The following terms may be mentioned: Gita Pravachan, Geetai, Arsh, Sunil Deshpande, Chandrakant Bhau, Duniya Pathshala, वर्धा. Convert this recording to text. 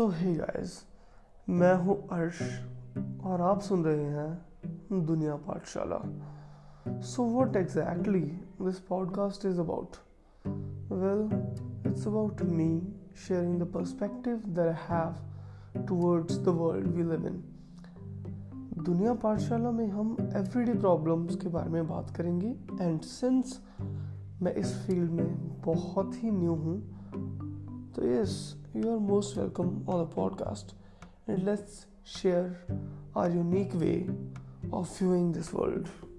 सो hey guys, मैं हूँ अर्श और आप सुन रहे हैं Duniya Pathshala. So what exactly this podcast is about? Well, it's about me sharing the perspective that I have towards the world we live in. Duniya Pathshala में हम एवरीडे प्रॉब्लम्स के बारे में बात करेंगे, एंड सिंस मैं इस फील्ड में बहुत ही न्यू हूँ, तो yes, you are most welcome on the podcast and let's share our unique way of viewing this world.